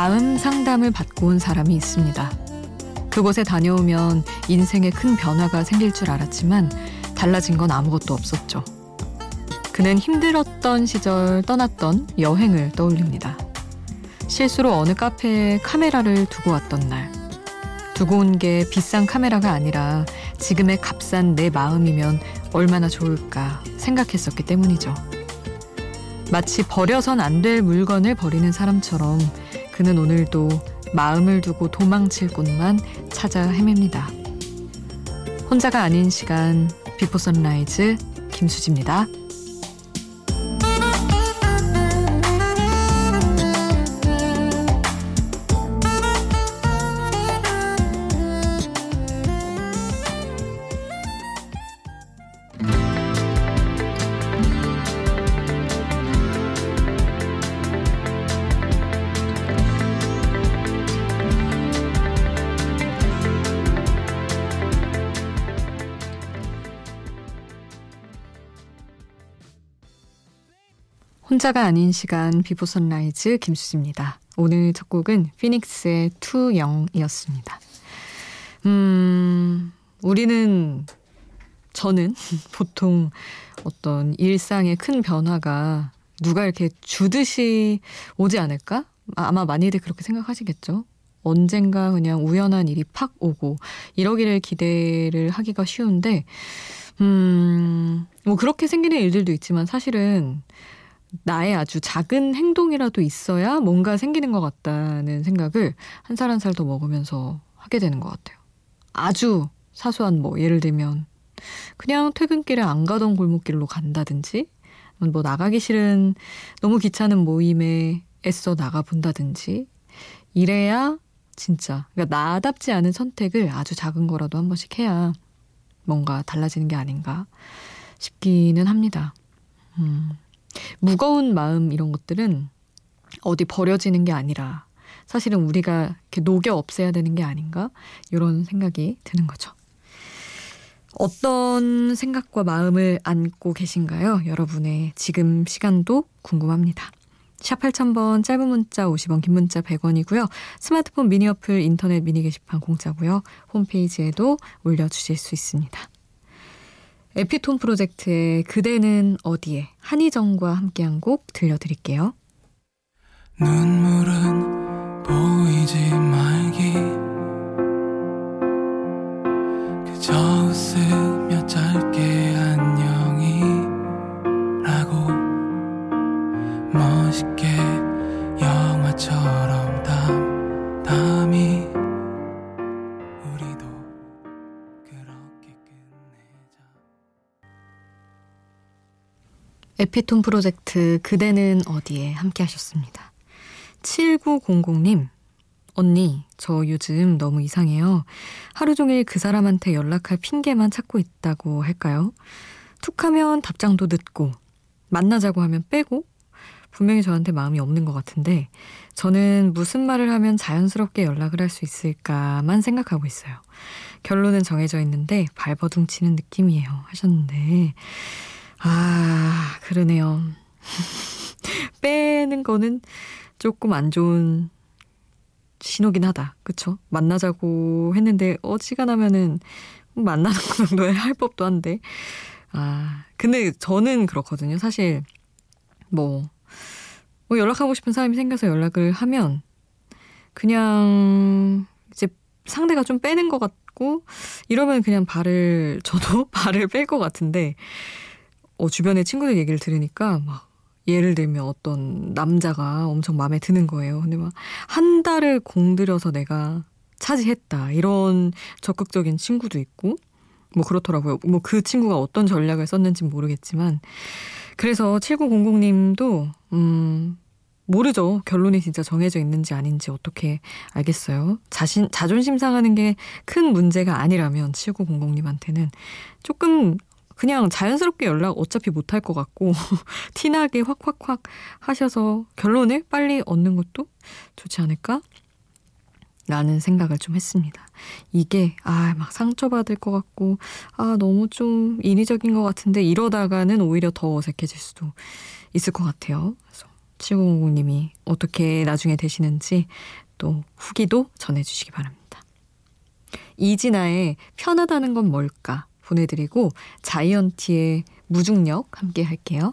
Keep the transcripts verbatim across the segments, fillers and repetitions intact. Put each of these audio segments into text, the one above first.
마음 상담을 받고 온 사람이 있습니다. 그곳에 다녀오면 인생에 큰 변화가 생길 줄 알았지만 달라진 건 아무것도 없었죠. 그는 힘들었던 시절 떠났던 여행을 떠올립니다. 실수로 어느 카페에 카메라를 두고 왔던 날. 두고 온 게 비싼 카메라가 아니라 지금의 값싼 내 마음이면 얼마나 좋을까 생각했었기 때문이죠. 마치 버려선 안 될 물건을 버리는 사람처럼 그는 오늘도 마음을 두고 도망칠 곳만 찾아 헤맵니다. 혼자가 아닌 시간, 비포 선라이즈 김수지입니다. 혼자가 아닌 시간, 비포 선라이즈 김수지입니다. 오늘 첫 곡은 피닉스의 투영이었습니다. 음, 우리는, 저는 보통 어떤 일상의 큰 변화가 누가 이렇게 주듯이 오지 않을까? 아마 많이들 그렇게 생각하시겠죠. 언젠가 그냥 우연한 일이 팍 오고 이러기를 기대를 하기가 쉬운데, 음, 뭐 그렇게 생기는 일들도 있지만 사실은 나의 아주 작은 행동이라도 있어야 뭔가 생기는 것 같다는 생각을 한 살 한 살 더 먹으면서 하게 되는 것 같아요. 아주 사소한 뭐 예를 들면 그냥 퇴근길에 안 가던 골목길로 간다든지 뭐 나가기 싫은 너무 귀찮은 모임에 애써 나가본다든지 이래야 진짜 그러니까 나답지 않은 선택을 아주 작은 거라도 한 번씩 해야 뭔가 달라지는 게 아닌가 싶기는 합니다. 음. 무거운 마음 이런 것들은 어디 버려지는 게 아니라 사실은 우리가 이렇게 녹여 없애야 되는 게 아닌가 이런 생각이 드는 거죠. 어떤 생각과 마음을 안고 계신가요? 여러분의 지금 시간도 궁금합니다. 샵 팔천 번 짧은 문자 오십 원 긴 문자 백 원이고요. 스마트폰 미니 어플 인터넷 미니 게시판 공짜고요. 홈페이지에도 올려주실 수 있습니다. 에피톤 프로젝트의 그대는 어디에 한희정과 함께한 곡 들려드릴게요. 눈물은 보이지 말기 그저 웃으며 짧게 안녕이라고 멋있게 영화처럼 담담히 에피톤 프로젝트 그대는 어디에 함께 하셨습니다. 칠구공공 님 언니 저 요즘 너무 이상해요. 하루 종일 그 사람한테 연락할 핑계만 찾고 있다고 할까요? 툭하면 답장도 늦고 만나자고 하면 빼고 분명히 저한테 마음이 없는 것 같은데 저는 무슨 말을 하면 자연스럽게 연락을 할 수 있을까만 생각하고 있어요. 결론은 정해져 있는데 발버둥 치는 느낌이에요 하셨는데 아, 그러네요. 빼는 거는 조금 안 좋은 신호긴 하다. 그쵸? 만나자고 했는데 어지간하면은 만나는 거 정도에 할 법도 한데. 아, 근데 저는 그렇거든요. 사실 뭐, 뭐 연락하고 싶은 사람이 생겨서 연락을 하면 그냥 이제 상대가 좀 빼는 것 같고 이러면 그냥 발을 저도 발을 뺄 것 같은데 어, 주변의 친구들 얘기를 들으니까 막 예를 들면 어떤 남자가 엄청 마음에 드는 거예요. 근데 막 한 달을 공들여서 내가 차지했다. 이런 적극적인 친구도 있고 뭐 그렇더라고요. 뭐 그 친구가 어떤 전략을 썼는지는 모르겠지만 그래서 칠구공공 님도 음, 모르죠. 결론이 진짜 정해져 있는지 아닌지 어떻게 알겠어요. 자신 자존심 상하는 게 큰 문제가 아니라면 칠구공공 님한테는 조금 그냥 자연스럽게 연락 어차피 못할 것 같고 티나게 확확확 하셔서 결론을 빨리 얻는 것도 좋지 않을까? 라는 생각을 좀 했습니다. 이게 아, 막 상처받을 것 같고 아 너무 좀 인위적인 것 같은데 이러다가는 오히려 더 어색해질 수도 있을 것 같아요. 그래서 칠공오공님이 어떻게 나중에 되시는지 또 후기도 전해주시기 바랍니다. 이진아의 편하다는 건 뭘까 보내드리고 자이언티의 무중력 함께 할게요.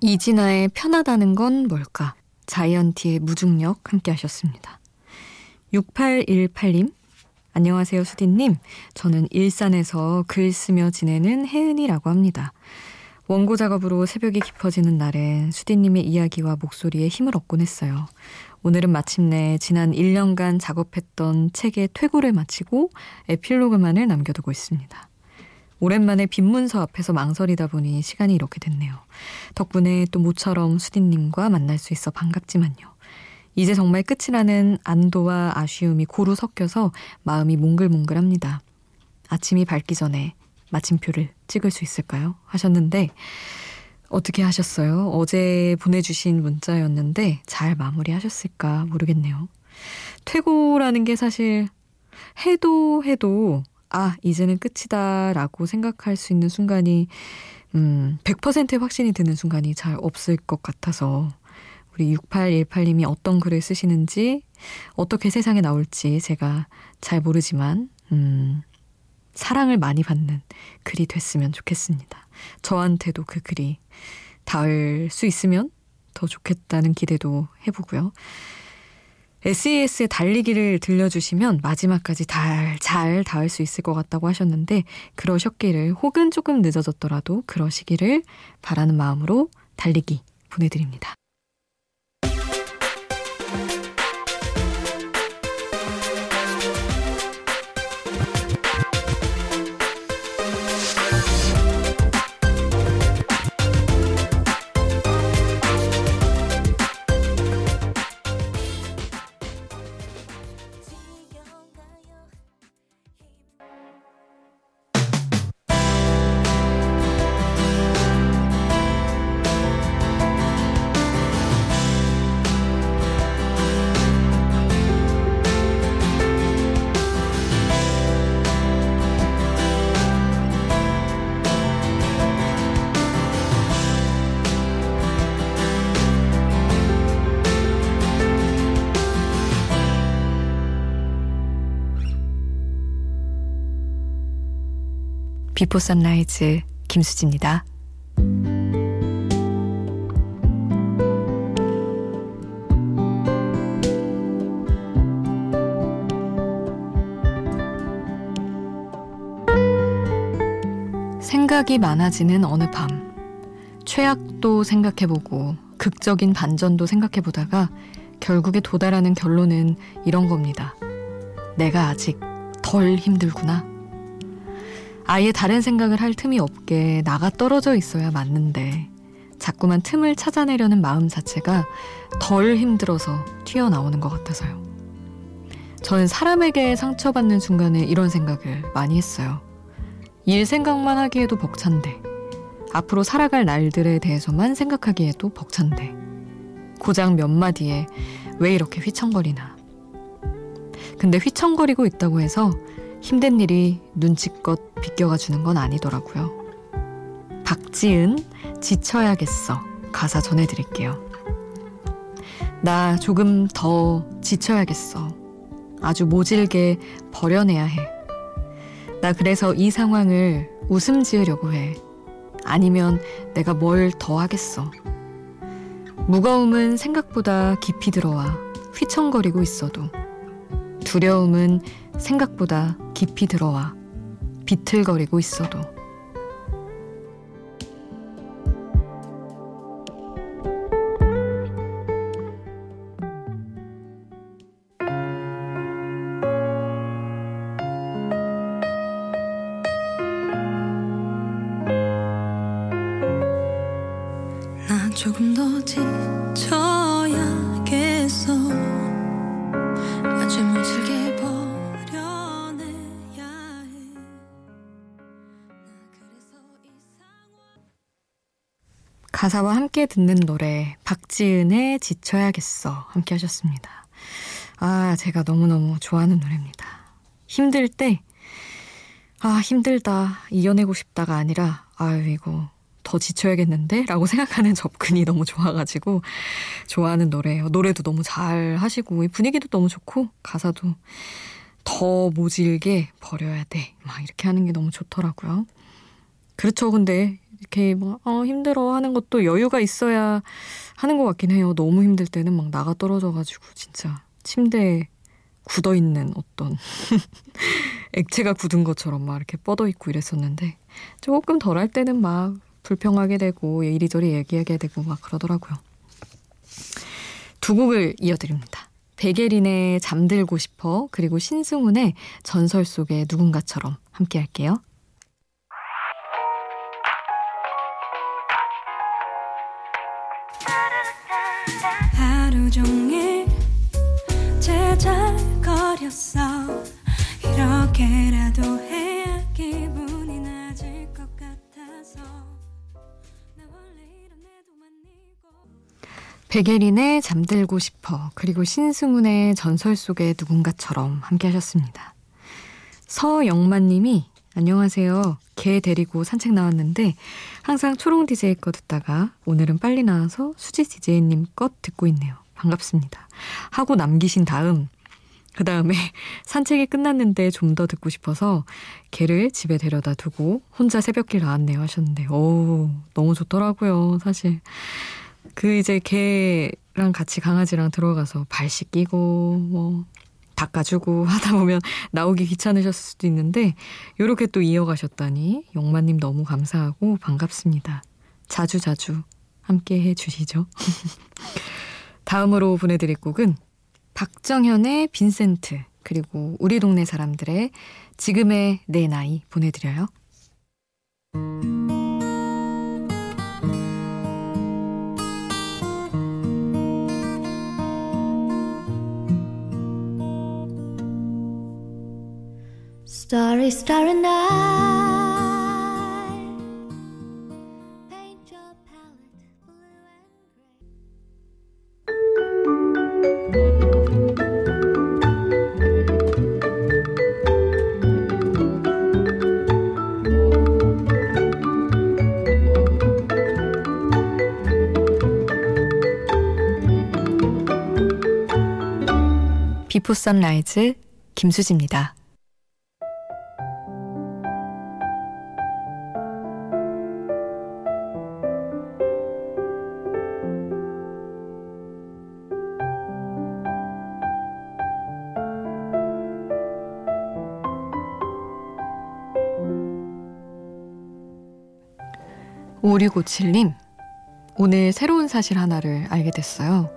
이진아의 편하다는 건 뭘까? 자이언티의 무중력 함께 하셨습니다. 육팔일팔님 안녕하세요 수디님. 저는 일산에서 글 쓰며 지내는 혜은이라고 합니다. 원고 작업으로 새벽이 깊어지는 날엔 수디님의 이야기와 목소리에 힘을 얻곤 했어요. 오늘은 마침내 지난 일 년간 작업했던 책의 퇴고를 마치고 에필로그만을 남겨두고 있습니다. 오랜만에 빈 문서 앞에서 망설이다 보니 시간이 이렇게 됐네요. 덕분에 또 모처럼 수디님과 만날 수 있어 반갑지만요. 이제 정말 끝이라는 안도와 아쉬움이 고루 섞여서 마음이 몽글몽글합니다. 아침이 밝기 전에 마침표를 찍을 수 있을까요? 하셨는데 어떻게 하셨어요? 어제 보내주신 문자였는데 잘 마무리하셨을까 모르겠네요. 퇴고라는 게 사실 해도 해도 아, 이제는 끝이다 라고 생각할 수 있는 순간이 음, 백 퍼센트의 확신이 드는 순간이 잘 없을 것 같아서 우리 육팔일팔님이 어떤 글을 쓰시는지 어떻게 세상에 나올지 제가 잘 모르지만 음, 사랑을 많이 받는 글이 됐으면 좋겠습니다. 저한테도 그 글이 닿을 수 있으면 더 좋겠다는 기대도 해보고요. 에스이에스의 달리기를 들려주시면 마지막까지 잘, 잘 닿을 수 있을 것 같다고 하셨는데 그러셨기를 혹은 조금 늦어졌더라도 그러시기를 바라는 마음으로 달리기 보내드립니다. 비포 선라이즈 김수지입니다. 생각이 많아지는 어느 밤, 최악도 생각해보고 극적인 반전도 생각해보다가 결국에 도달하는 결론은 이런 겁니다. 내가 아직 덜 힘들구나. 아예 다른 생각을 할 틈이 없게 나가 떨어져 있어야 맞는데 자꾸만 틈을 찾아내려는 마음 자체가 덜 힘들어서 튀어나오는 것 같아서요. 저는 사람에게 상처받는 순간에 이런 생각을 많이 했어요. 일 생각만 하기에도 벅찬데 앞으로 살아갈 날들에 대해서만 생각하기에도 벅찬데 고작 몇 마디에 왜 이렇게 휘청거리나. 근데 휘청거리고 있다고 해서 힘든 일이 눈치껏 비껴가주는 건 아니더라고요. 박지은, 지쳐야겠어. 가사 전해드릴게요. 나 조금 더 지쳐야겠어. 아주 모질게 버려내야 해. 나 그래서 이 상황을 웃음 지으려고 해. 아니면 내가 뭘 더 하겠어. 무거움은 생각보다 깊이 들어와 휘청거리고 있어도 두려움은 생각보다 깊이 들어와 비틀거리고 있어도. 나 조금 더 지쳐야겠어. 가사와 함께 듣는 노래 박지은의 지쳐야겠어 함께 하셨습니다. 아, 제가 너무너무 좋아하는 노래입니다. 힘들 때 아, 힘들다, 이겨내고 싶다가 아니라 아유, 이거 더 지쳐야겠는데? 라고 생각하는 접근이 너무 좋아가지고 좋아하는 노래예요. 노래도 너무 잘 하시고 분위기도 너무 좋고 가사도 더 모질게 버려야 돼 막 이렇게 하는 게 너무 좋더라고요. 그렇죠. 근데 이렇게 막 어, 힘들어 하는 것도 여유가 있어야 하는 것 같긴 해요. 너무 힘들 때는 막 나가 떨어져가지고 진짜 침대에 굳어있는 어떤 액체가 굳은 것처럼 막 이렇게 뻗어있고 이랬었는데, 조금 덜 할 때는 막 불평하게 되고 이리저리 얘기하게 되고 막 그러더라고요. 두 곡을 이어드립니다. 백예린의 잠들고 싶어, 그리고 신승훈의 전설 속의 누군가처럼 함께 할게요. 하루 종일 제잘거렸어. 이렇게라도 해야 기분이 나질 것 같아서 나 원래 이런 애도만 이고. 백예린의 잠들고 싶어, 그리고 신승훈의 전설 속의 누군가처럼 함께 하셨습니다. 서영만님이 안녕하세요. 개 데리고 산책 나왔는데 항상 초롱 디제이 거 듣다가 오늘은 빨리 나와서 수지 디제이님 것 듣고 있네요. 반갑습니다. 하고 남기신 다음 그 다음에 산책이 끝났는데 좀 더 듣고 싶어서 개를 집에 데려다 두고 혼자 새벽길 나왔네요 하셨는데, 오, 너무 좋더라고요. 사실 그 이제 개랑 같이 강아지랑 들어가서 발 씻기고 뭐 닦아주고 하다 보면 나오기 귀찮으셨을 수도 있는데 이렇게 또 이어가셨다니 영만님 너무 감사하고 반갑습니다. 자주자주 함께 해주시죠. 다음으로 보내드릴 곡은 박정현의 빈센트, 그리고 우리 동네 사람들의 지금의 내 나이 보내드려요. Starry, starry night. Paint your palette blue and gray. Before Sunrise, 김수지입니다. 오육오칠님, 오늘 새로운 사실 하나를 알게 됐어요.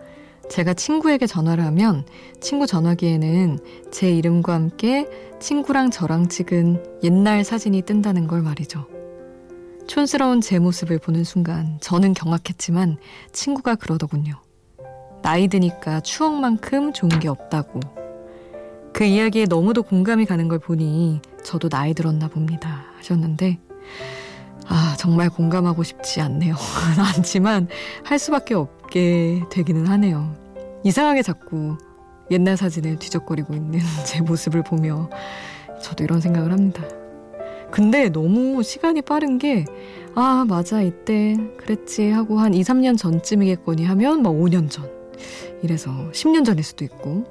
제가 친구에게 전화를 하면 친구 전화기에는 제 이름과 함께 친구랑 저랑 찍은 옛날 사진이 뜬다는 걸 말이죠. 촌스러운 제 모습을 보는 순간 저는 경악했지만 친구가 그러더군요. 나이 드니까 추억만큼 좋은 게 없다고. 그 이야기에 너무도 공감이 가는 걸 보니 저도 나이 들었나 봅니다 하셨는데, 아, 정말 공감하고 싶지 않네요. 않지만 할 수밖에 없게 되기는 하네요. 이상하게 자꾸 옛날 사진을 뒤적거리고 있는 제 모습을 보며 저도 이런 생각을 합니다. 근데 너무 시간이 빠른 게, 아, 맞아, 이때 그랬지 하고 한 이삼 년 전쯤이겠거니 하면 막 오 년 전, 이래서 십 년 전일 수도 있고,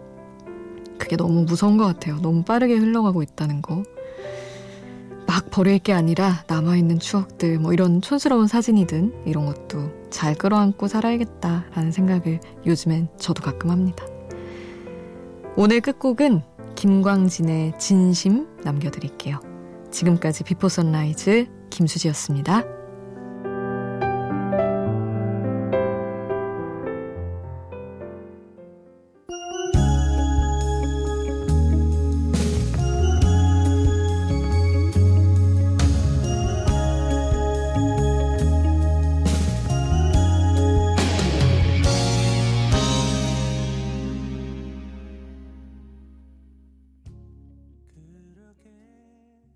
그게 너무 무서운 것 같아요. 너무 빠르게 흘러가고 있다는 거. 막 버릴 게 아니라 남아있는 추억들, 뭐 이런 촌스러운 사진이든 이런 것도 잘 끌어안고 살아야겠다라는 생각을 요즘엔 저도 가끔 합니다. 오늘 끝곡은 김광진의 진심 남겨드릴게요. 지금까지 비포 선라이즈 김수지였습니다.